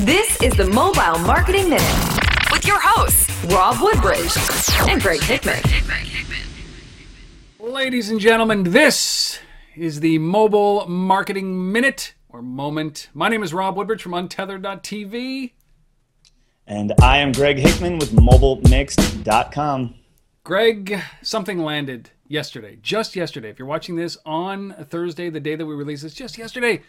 This is the Mobile Marketing Minute with your hosts, Rob Woodbridge and Greg Hickman. Ladies and gentlemen, this is the Mobile Marketing Minute or Moment. My name is Rob Woodbridge from Untethered.TV. And I am Greg Hickman with MobileMixed.com. Greg, something landed yesterday, just yesterday. If you're watching this on Thursday, the day that we release this, just yesterday,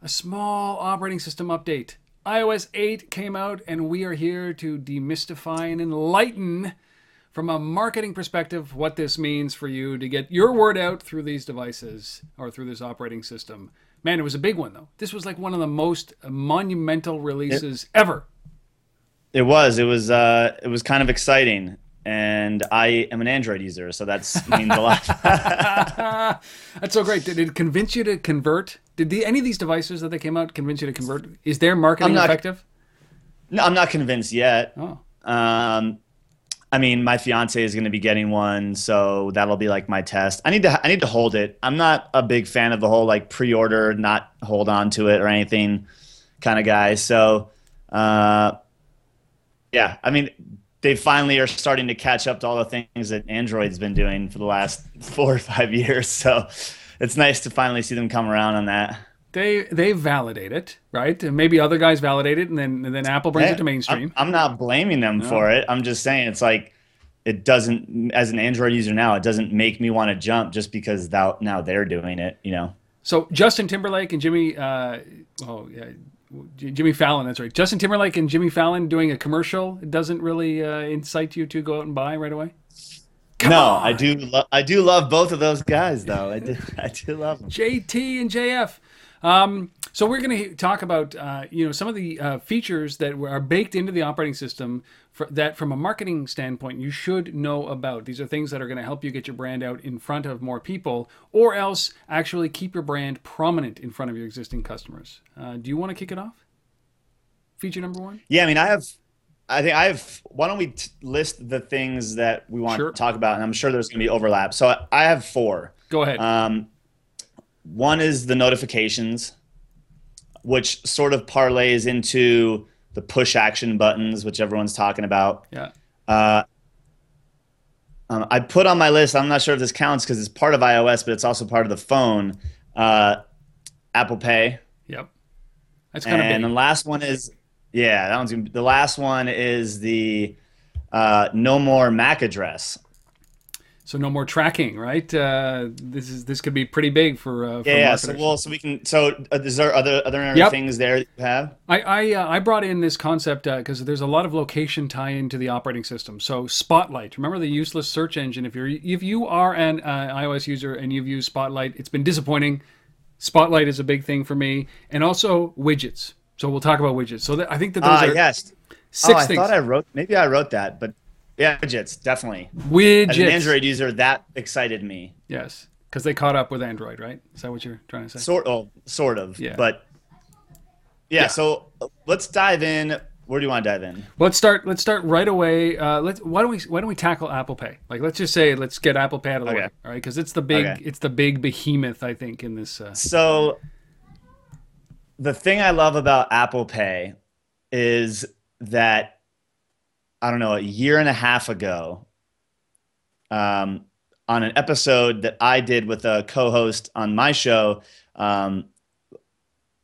a small operating system update. iOS 8 came out, and we are here to demystify and enlighten from a marketing perspective what this means for you to get your word out through these devices or through this operating system. Man, it was a big one, though. This was like one of the most monumental releases ever. It was kind of exciting. And I am an Android user, so that means a lot. That's so great. Did it convince you to convert? Did any of these devices that they came out convince you to convert? Is their marketing effective? No, I'm not convinced yet. Oh. I mean, my fiance is going to be getting one, so that'll be like my test. I need to hold it. I'm not a big fan of the whole like pre-order, not hold on to it or anything kind of guy. So, yeah, I mean, they finally are starting to catch up to all the things that Android's been doing for the last 4 or 5 years. So it's nice to finally see them come around on that. They validate it, right? And maybe other guys validate it, and then Apple brings it to mainstream. I'm not blaming them for it. I'm just saying it's like it doesn't, as an Android user now, it doesn't make me want to jump just because now they're doing it, you know. So Justin Timberlake and Jimmy Fallon, that's right. Justin Timberlake and Jimmy Fallon doing a commercial, it doesn't really incite you to go out and buy right away? Come on. I do love both of those guys, though. I do love them. JT and JF. So we're going to talk about some of the features that are baked into the operating system that from a marketing standpoint you should know about. These are things that are going to help you get your brand out in front of more people, or else actually keep your brand prominent in front of your existing customers. Do you want to kick it off? Feature number one? Yeah, I mean, I think why don't we list the things that we want to talk about, and I'm sure there's going to be overlap. So I have four. Go ahead. One is the notifications, which sort of parlays into the push action buttons, which everyone's talking about. Yeah. I put on my list, I'm not sure if this counts because it's part of iOS, but it's also part of the phone, Apple Pay. Yep. That's kind of big. And the last one is the no more MAC address. So no more tracking, right? This could be pretty big for marketers. So is there other things there that you have? I brought in this concept because there's a lot of location tie-in to the operating system. So Spotlight, remember the useless search engine? If you are an iOS user and you've used Spotlight, it's been disappointing. Spotlight is a big thing for me, and also widgets. So we'll talk about widgets. So I think that those are six things. Maybe I wrote that, but. Yeah, widgets, definitely. Widgets. As an Android user, that excited me. Yes, because they caught up with Android, right? Is that what you're trying to say? Sort of. Yeah. But yeah. So let's dive in. Where do you want to dive in? Let's start right away. Why don't we tackle Apple Pay? Like, let's get Apple Pay out of the way, all right? Because it's the big behemoth, I think, in this. So the thing I love about Apple Pay is that. I don't know, a year and a half ago, on an episode that I did with a co-host on my show,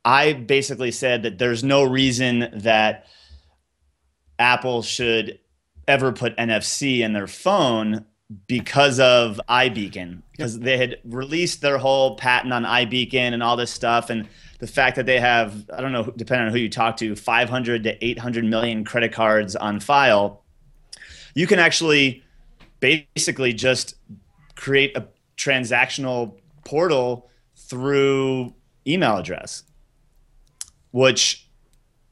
I basically said that there's no reason that Apple should ever put NFC in their phone because of iBeacon, because they had released their whole patent on iBeacon and all this stuff. And the fact that they have, I don't know, depending on who you talk to, 500 to 800 million credit cards on file, you can actually basically just create a transactional portal through email address, which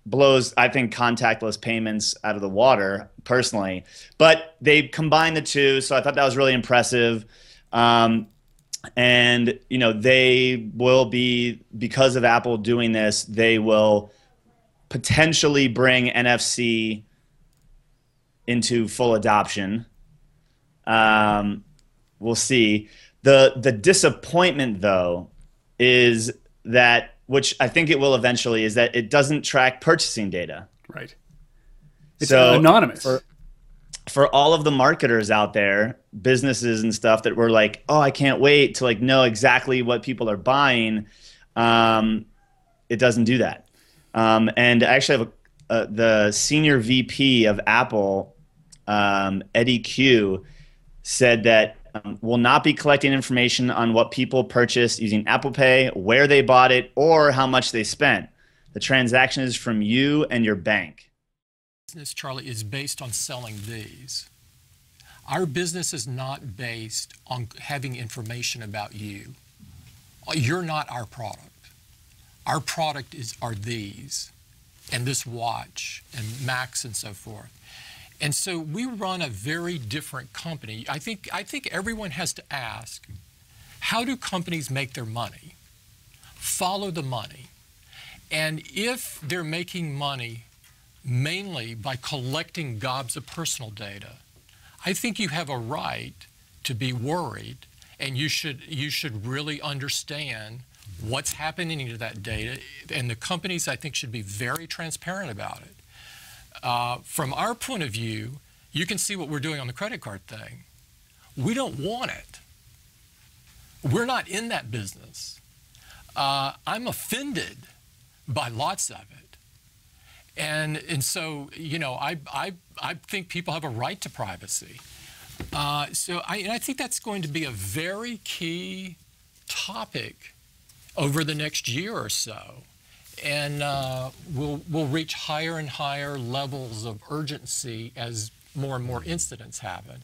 blows, I think, contactless payments out of the water, personally. But they combined the two, so I thought that was really impressive. And they will be, because of Apple doing this, they will potentially bring NFC into full adoption. We'll see. The disappointment, though, is that which I think it will eventually, is that it doesn't track purchasing data. Right. It's so anonymous. For all of the marketers out there, businesses and stuff that were like, oh, I can't wait to like know exactly what people are buying. It doesn't do that. And I actually have the senior VP of Apple, Eddie Q, said that will not be collecting information on what people purchased using Apple Pay, where they bought it, or how much they spent. The transaction is from you and your bank. Business, Charlie, is based on selling these. Our business is not based on having information about you. You're not our product. Our product are these, and this watch, and Macs, and so forth. And so we run a very different company. I think everyone has to ask, how do companies make their money? Follow the money. And if they're making money mainly by collecting gobs of personal data, I think you have a right to be worried, and you should really understand what's happening to that data. And the companies, I think, should be very transparent about it. From our point of view, you can see what we're doing on the credit card thing. We don't want it. We're not in that business. I'm offended by lots of it. And so, you know, I think people have a right to privacy. So I think that's going to be a very key topic over the next year or so. And we'll reach higher and higher levels of urgency as more and more incidents happen.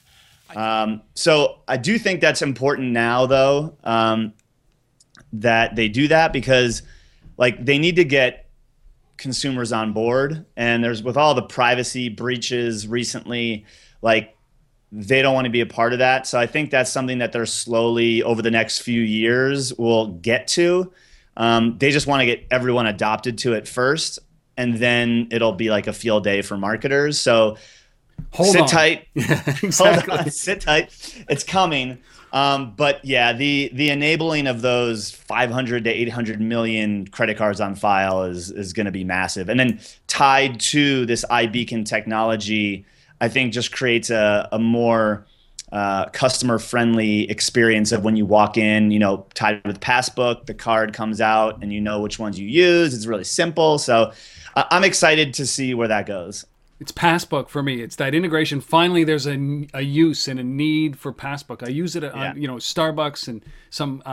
So I do think that's important now, though, that they do that, because like they need to get consumers on board. And there's, with all the privacy breaches recently, like they don't want to be a part of that. So I think that's something that they're slowly over the next few years will get to. They just want to get everyone adopted to it first, and then it'll be like a field day for marketers. So hold on tight. Yeah, exactly. Hold on, sit tight. It's coming. But yeah, the enabling of those 500 to 800 million credit cards on file is going to be massive. And then tied to this iBeacon technology, I think just creates a more customer-friendly experience of when you walk in, you know, tied with Passbook, the card comes out and you know which ones you use. It's really simple. So I'm excited to see where that goes. It's Passbook for me. It's that integration. Finally, there's a use and a need for Passbook. I use it on, you know, Starbucks and some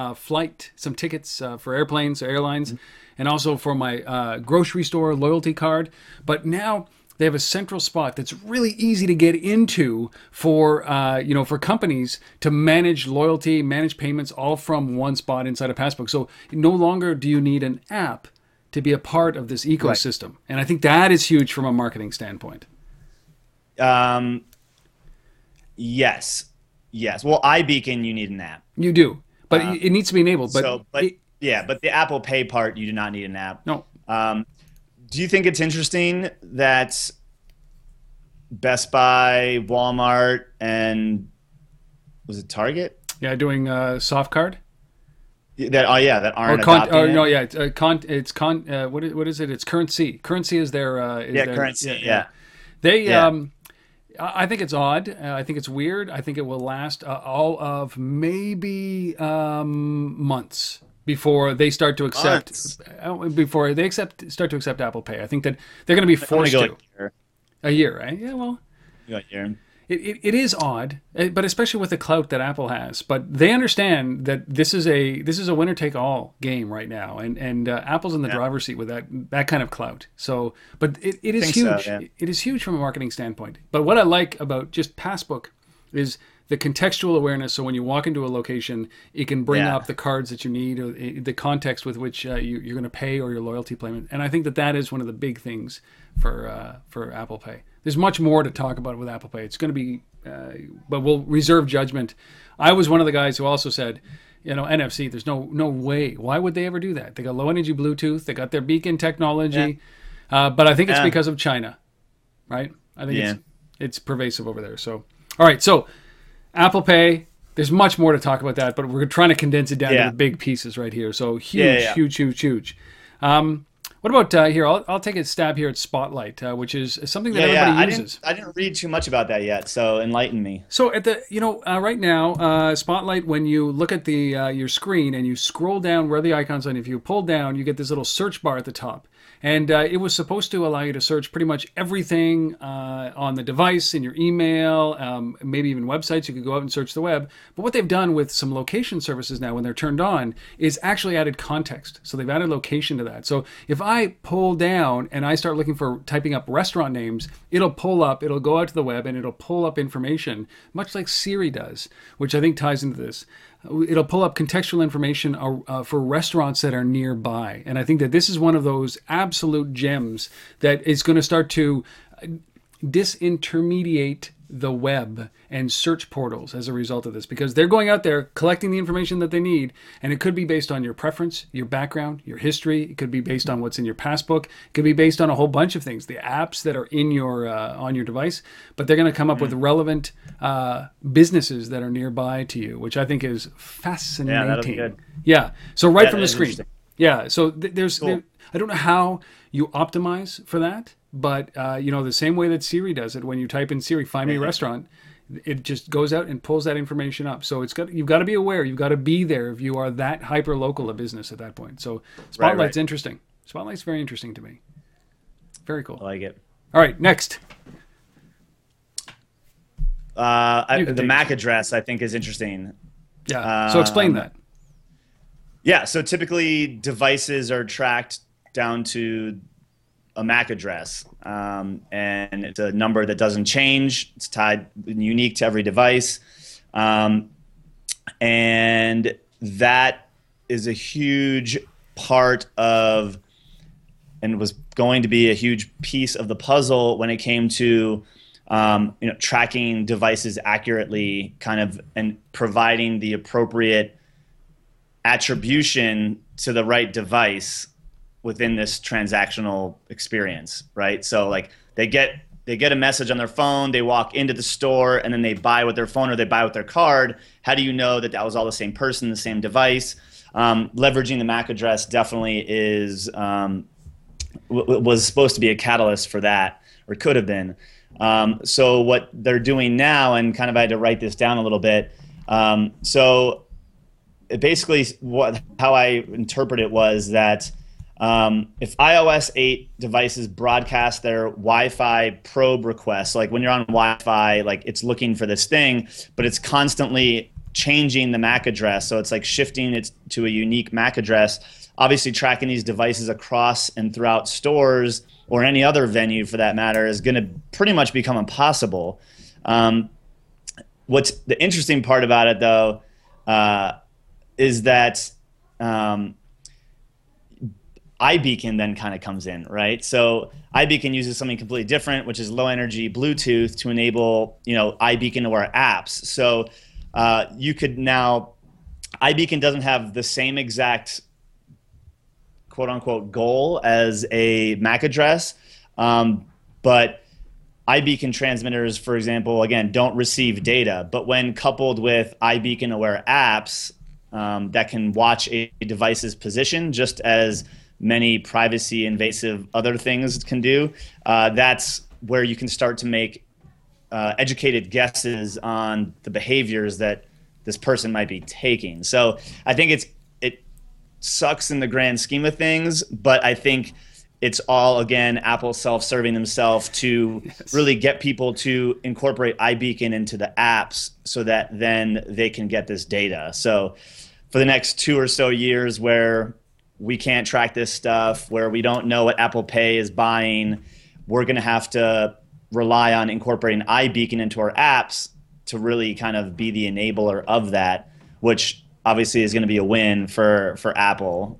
tickets for airplanes or airlines, and also for my grocery store loyalty card. But now they have a central spot that's really easy to get into for companies to manage loyalty, manage payments, all from one spot inside of Passbook. So no longer do you need an app to be a part of this ecosystem. Right. And I think that is huge from a marketing standpoint. Yes. Well, iBeacon, you need an app. You do, but it needs to be enabled. But the Apple Pay part, you do not need an app. No. Do you think it's interesting that Best Buy, Walmart, and was it Target? Yeah, doing Softcard. That aren't adopting it. What is it? It's currency. Currency is their currency. I think it's odd. I think it's weird. I think it will last all of maybe months before they start to accept Apple Pay. I think that they're going to be forced to. A year, right? Yeah, well. A year. It is odd, but especially with the clout that Apple has. But they understand that this is a winner take all game right now, and Apple's in the driver's seat with that kind of clout. So, but it is huge. So, yeah. It is huge from a marketing standpoint. But what I like about just Passbook is the contextual awareness. So when you walk into a location, it can bring up the cards that you need or the context with which you're going to pay or your loyalty payment. And I think that is one of the big things for Apple Pay. There's much more to talk about with Apple Pay. It's going to be, but we'll reserve judgment. I was one of the guys who also said, you know, NFC, there's no way. Why would they ever do that? They got low energy Bluetooth. They got their beacon technology. Yeah. But I think it's because of China, right? I think it's pervasive over there. So, all right. So, Apple Pay, there's much more to talk about that, but we're trying to condense it down to the big pieces right here. So huge, huge, huge, huge. What about here? I'll take a stab here at Spotlight, which is something that everybody uses. I didn't read too much about that yet, so enlighten me. So at the right now, Spotlight, when you look at the your screen and you scroll down where the icons are, if you pull down, you get this little search bar at the top, and it was supposed to allow you to search pretty much everything on the device, in your email, maybe even websites. You could go out and search the web. But what they've done with some location services now, when they're turned on, is actually added context. So they've added location to that. So if I pull down and I start looking for typing up restaurant names, it'll go out to the web and it'll pull up information, much like Siri does, which I think ties into this. It'll pull up contextual information for restaurants that are nearby. And I think that this is one of those absolute gems that is going to start to disintermediate the web and search portals as a result of this, because they're going out there collecting the information that they need, and it could be based on your preference, your background, your history. It could be based on what's in your passbook. It could be based on a whole bunch of things, the apps that are in your on your device. But they're going to come up with relevant businesses that are nearby to you, which I think is fascinating. Yeah, that'll be good. Yeah. So right from the screen. Yeah. So there's cool. I don't know how you optimize for that. But, the same way that Siri does it, when you type in Siri, find me a restaurant, it just goes out and pulls that information up. So you've got to be aware. You've got to be there if you are that hyper-local a business at that point. So Spotlight's interesting. Spotlight's very interesting to me. Very cool. I like it. All right, next. The MAC address, I think, is interesting. Yeah, so explain that. Yeah, so typically devices are tracked down to a MAC address, and it's a number that doesn't change. It's tied unique to every device, and that is a huge part of, and was going to be a huge piece of the puzzle when it came to tracking devices accurately, and providing the appropriate attribution to the right device within this transactional experience, right? So like they get a message on their phone, they walk into the store, and then they buy with their phone or they buy with their card. How do you know that that was all the same person, the same device? Leveraging the MAC address definitely is was supposed to be a catalyst for that, or could have been. So what they're doing now, and I had to write this down a little bit. So basically how I interpret it was that if iOS 8 devices broadcast their Wi-Fi probe requests, like when you're on Wi-Fi, like it's looking for this thing, but it's constantly changing the MAC address. So it's like shifting it to a unique MAC address, obviously tracking these devices across and throughout stores or any other venue for that matter is going to pretty much become impossible. What's the interesting part about it though, is that, iBeacon then comes in, right? So iBeacon uses something completely different, which is low energy Bluetooth to enable, iBeacon to our apps. So iBeacon doesn't have the same exact quote unquote goal as a MAC address, but iBeacon transmitters, for example, again, don't receive data, but when coupled with iBeacon aware apps that can watch a device's position just as many privacy invasive other things can do, that's where you can start to make educated guesses on the behaviors that this person might be taking. So I think it sucks in the grand scheme of things, but I think it's all, again, Apple self-serving themselves to really get people to incorporate iBeacon into the apps so that then they can get this data. So for the next 2 or so years where we can't track this stuff, where we don't know what Apple Pay is buying, we're going to have to rely on incorporating iBeacon into our apps to really be the enabler of that, which obviously is going to be a win for Apple.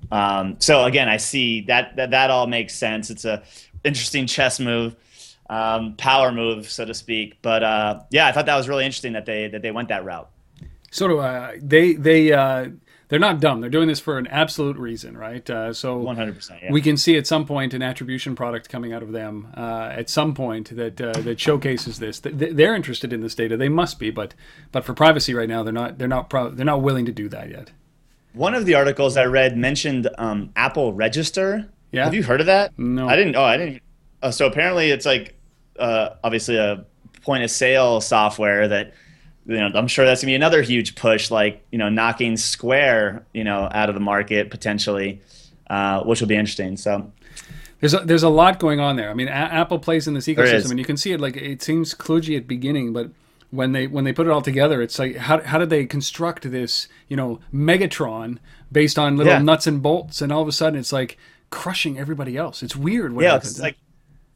So again, I see that all makes sense. It's a interesting chess move, power move, so to speak. But I thought that was really interesting that they went that route. So do I. They're not dumb. They're doing this for an absolute reason, right? So 100%, yeah. We can see at some point an attribution product coming out of them at some point that showcases this. They're interested in this data. They must be, but for privacy right now, they're not willing to do that yet. One of the articles I read mentioned Apple Register. Yeah. Have you heard of that? No. I didn't. So apparently it's like obviously a point of sale software that, you know, I'm sure that's gonna be another huge push, like, you know, knocking Square, you know, out of the market potentially, which will be interesting. So there's a lot going on there. I mean, Apple plays in this ecosystem, and you can see it. Like, it seems kludgy at the beginning, but when they put it all together, it's like how did they construct this, you know, Megatron based on little nuts and bolts, and all of a sudden it's like crushing everybody else. It's weird. What happens. It's like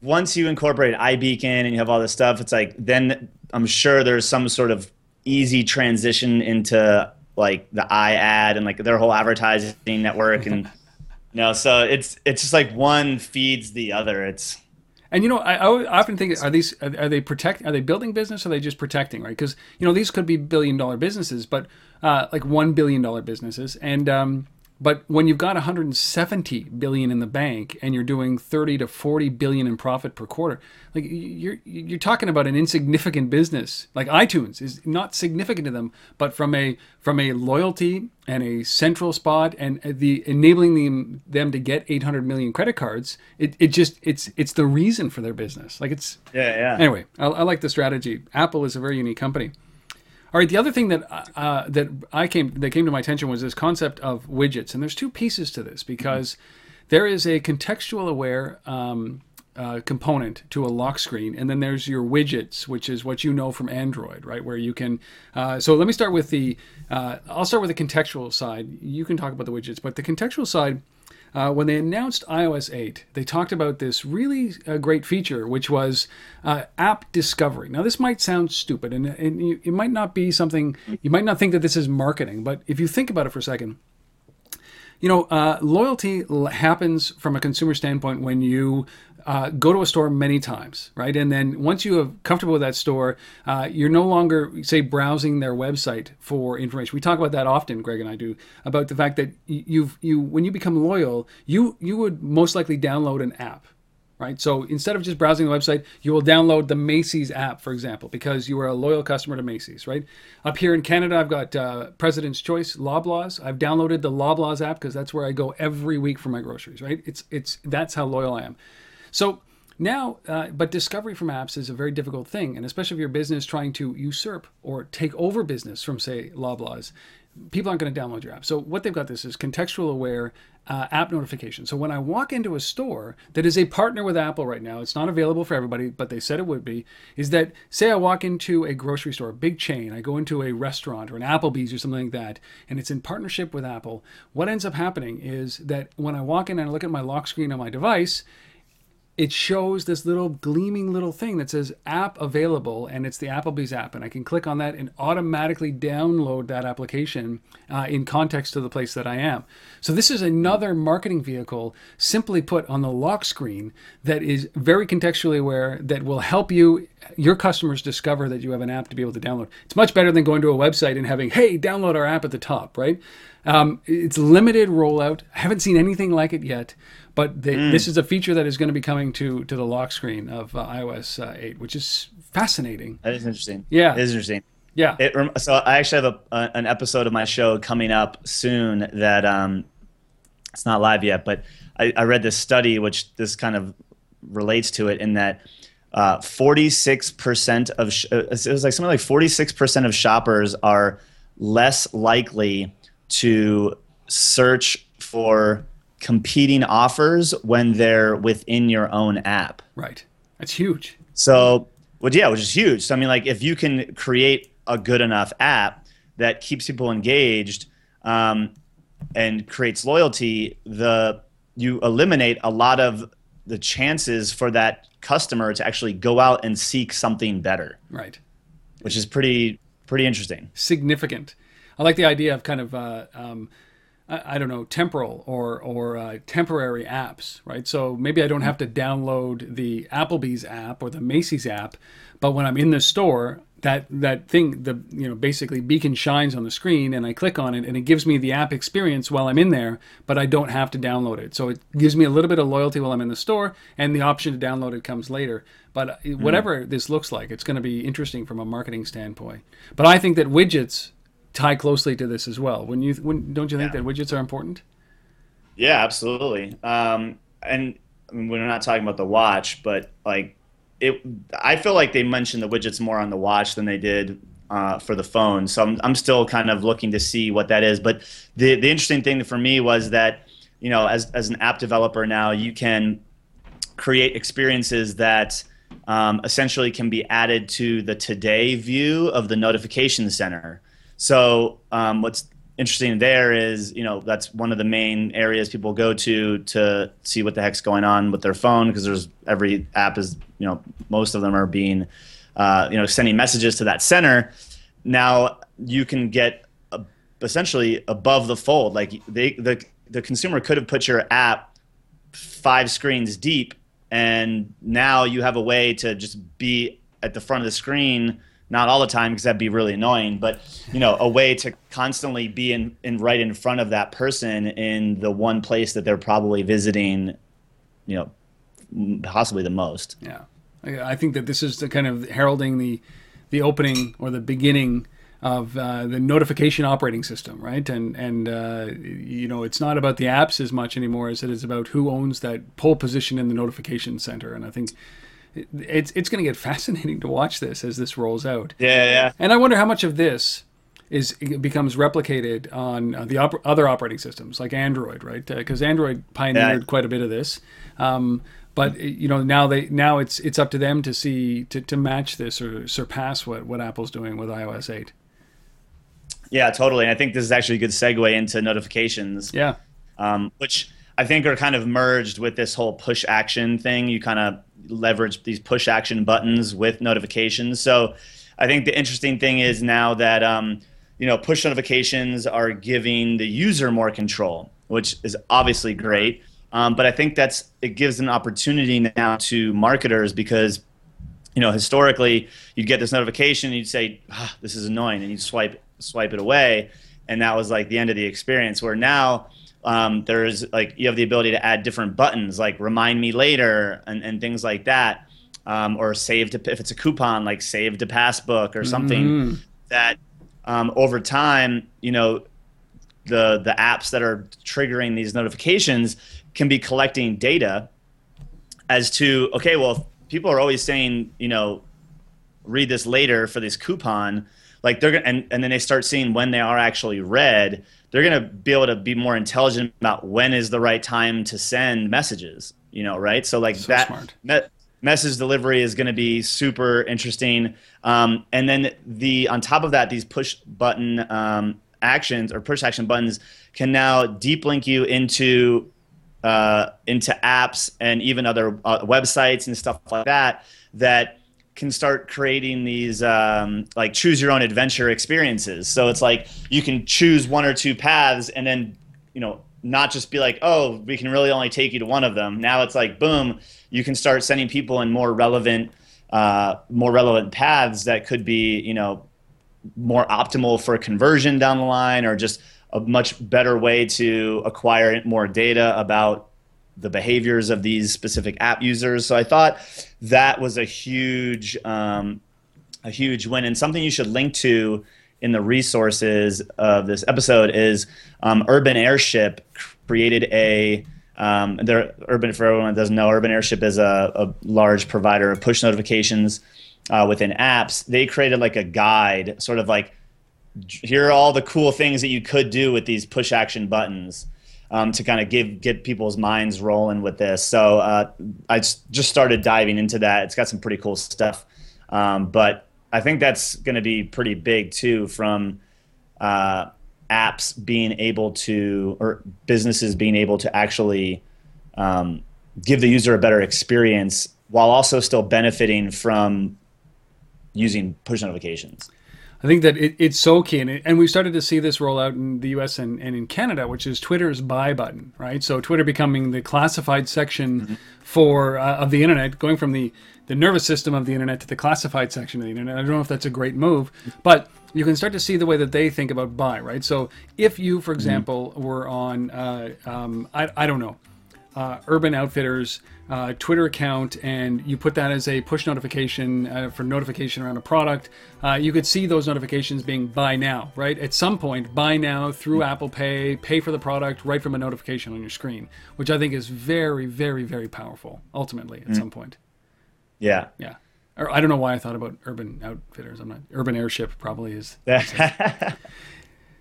once you incorporate iBeacon and you have all this stuff, it's like then I'm sure there's some sort of easy transition into like the iAd and like their whole advertising network, and you know, so it's just like one feeds the other. It's, and you know, I often think, are they building business, or are they just protecting, right? Because, you know, these could be billion-dollar businesses, but like $1 billion businesses, and but when you've got $170 billion in the bank and you're doing $30 to $40 billion in profit per quarter, like you're talking about an insignificant business. Like iTunes is not significant to them, but from a loyalty and a central spot and the enabling them to get 800 million credit cards, it's the reason for their business. Like it's Anyway, I like the strategy. Apple is a very unique company. All right. The other thing that came to my attention was this concept of widgets, and there's two pieces to this, because there is a contextual aware component to a lock screen, and then there's your widgets, which is what you know from Android, right? Where you can. So let me start with I'll start with the contextual side. You can talk about the widgets, but the contextual side. When they announced iOS 8, they talked about this really great feature, which was app discovery. Now, this might sound stupid, and it might not be something, you might not think that this is marketing, but if you think about it for a second, you know, loyalty happens from a consumer standpoint when you go to a store many times, right? And then once you are comfortable with that store, you're no longer, say, browsing their website for information. We talk about that often, Greg and I do, about the fact that when you become loyal, you would most likely download an app, right? So instead of just browsing the website, you will download the Macy's app, for example, because you are a loyal customer to Macy's, right? Up here in Canada, I've got President's Choice, Loblaws. I've downloaded the Loblaws app because that's where I go every week for my groceries, right? That's how loyal I am. So now, but discovery from apps is a very difficult thing, and especially if your business trying to usurp or take over business from, say, Loblaws, people aren't going to download your app. So what they've got this is contextual aware app notification. So when I walk into a store that is a partner with Apple right now, it's not available for everybody, but they said it would be, is that, say I walk into a grocery store, a big chain, I go into a restaurant or an Applebee's or something like that, and it's in partnership with Apple. What ends up happening is that when I walk in and I look at my lock screen on my device, it shows this little gleaming little thing that says app available, and it's the Applebee's app. And I can click on that and automatically download that application in context to the place that I am. So this is another marketing vehicle simply put on the lock screen that is very contextually aware, that will help your customers discover that you have an app to be able to download. It's much better than going to a website and having, hey, download our app at the top, right? It's limited rollout. I haven't seen anything like it yet, but this is a feature that is going to be coming to the lock screen of iOS 8, which is fascinating. That is interesting. Yeah. It is interesting. Yeah. So I actually have an episode of my show coming up soon that it's not live yet, but I read this study, which this kind of relates to it, in that 46% of it was like something like 46% of shoppers are less likely to search for competing offers when they're within your own app. Right. That's huge. So, which is huge. So, I mean, like, if you can create a good enough app that keeps people engaged and creates loyalty, you eliminate a lot of the chances for that customer to actually go out and seek something better. Right. Which is pretty interesting. Significant. I like the idea of kind of, I don't know, temporal or temporary apps, right? So maybe I don't have to download the Applebee's app or the Macy's app, but when I'm in the store, that thing, the, you know, basically beacon shines on the screen and I click on it and it gives me the app experience while I'm in there, but I don't have to download it. So it gives me a little bit of loyalty while I'm in the store, and the option to download it comes later. But whatever this looks like, it's going to be interesting from a marketing standpoint. But I think that widgets tie closely to this as well. Don't you think that widgets are important? Yeah, absolutely. And I mean, we're not talking about the watch, but like I feel like they mentioned the widgets more on the watch than they did for the phone. So I'm still kind of looking to see what that is. But the interesting thing for me was that, you know, as an app developer now, you can create experiences that essentially can be added to the today view of the notification center. So what's interesting there is, you know, that's one of the main areas people go to see what the heck's going on with their phone, because there's every app is, you know, most of them are being, you know, sending messages to that center. Now you can get essentially above the fold. Like the consumer could have put your app 5 screens deep, and now you have a way to just be at the front of the screen. Not all the time, because that'd be really annoying, but, you know, a way to constantly be in right in front of that person in the one place that they're probably visiting, you know, possibly the most. Yeah, I think that this is the kind of heralding the opening or the beginning of the notification operating system, right? And you know, it's not about the apps as much anymore as it is about who owns that pole position in the notification center, and I think it's going to get fascinating to watch this as this rolls out. Yeah. And I wonder how much of this becomes replicated on the other operating systems like Android, right? Because Android pioneered quite a bit of this. But you know, now it's up to them to see to match this or surpass what Apple's doing with iOS 8. Yeah, totally. And I think this is actually a good segue into notifications. Yeah. Which I think are kind of merged with this whole push action thing. You kind of leverage these push action buttons with notifications. So I think the interesting thing is now that you know, push notifications are giving the user more control, which is obviously great. But I think it gives an opportunity now to marketers, because, you know, historically you'd get this notification and you'd say, "This is annoying," and you'd swipe it away, and that was like the end of the experience. Where now there's like, you have the ability to add different buttons like remind me later and things like that, or save to, if it's a coupon, like save to Passbook or something that over time, you know, the apps that are triggering these notifications can be collecting data as to, okay, well, if people are always saying, you know, read this later for this coupon, like they're gonna, and then they start seeing when they are actually read, they're going to be able to be more intelligent about when is the right time to send messages, you know, right? So like so that message delivery is going to be super interesting. And then on top of that, these push button actions or push action buttons can now deep link you into apps and even other websites and stuff like that can start creating these like choose your own adventure experiences. So it's like you can choose one or two paths and then, you know, not just be like, oh, we can really only take you to one of them. Now it's like, boom, you can start sending people in more relevant paths that could be, you know, more optimal for conversion down the line, or just a much better way to acquire more data about the behaviors of these specific app users. So I thought that was a huge win, and something you should link to in the resources of this episode is Urban Airship created for everyone that doesn't know, Urban Airship is a large provider of push notifications within apps. They created like a guide, sort of like, here are all the cool things that you could do with these push action buttons. To kind of get people's minds rolling with this. So I just started diving into that. It's got some pretty cool stuff. But I think that's going to be pretty big too, from apps being able to, or businesses being able to actually give the user a better experience while also still benefiting from using push notifications. I think that it's so key, and we've started to see this roll out in the U.S. and in Canada, which is Twitter's buy button, right? So Twitter becoming the classified section of the internet, going from the nervous system of the internet to the classified section of the internet. I don't know if that's a great move, but you can start to see the way that they think about buy, right? So if you, for example, were on, Urban Outfitters Twitter account, and you put that as a push notification for notification around a product, you could see those notifications being buy now, right? At some point, buy now through Apple Pay, pay for the product right from a notification on your screen, which I think is very, very, very powerful, ultimately, at some point. Yeah. Yeah. Or I don't know why I thought about Urban Outfitters. I'm not. Urban Airship probably is.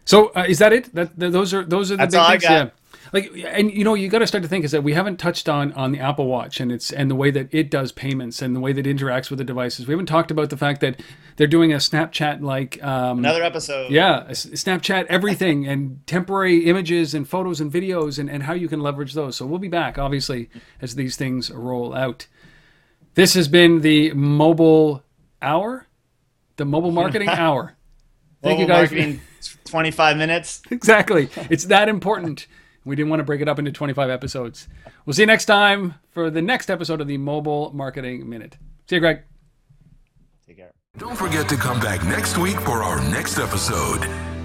So is that it? Those are the That's big all things. I got. Yeah. Like, and you know, you got to start to think is that we haven't touched on the Apple Watch and its and the way that it does payments and the way that it interacts with the devices. We haven't talked about the fact that they're doing a Snapchat like another episode. Yeah, Snapchat everything and temporary images and photos and videos and how you can leverage those. So we'll be back obviously as these things roll out. This has been the Mobile Hour, the Mobile Marketing Hour. Thank you guys. Marketing 25 minutes. Exactly. It's that important. We didn't want to break it up into 25 episodes. We'll see you next time for the next episode of the Mobile Marketing Minute. See you, Greg. Take care. Don't forget to come back next week for our next episode.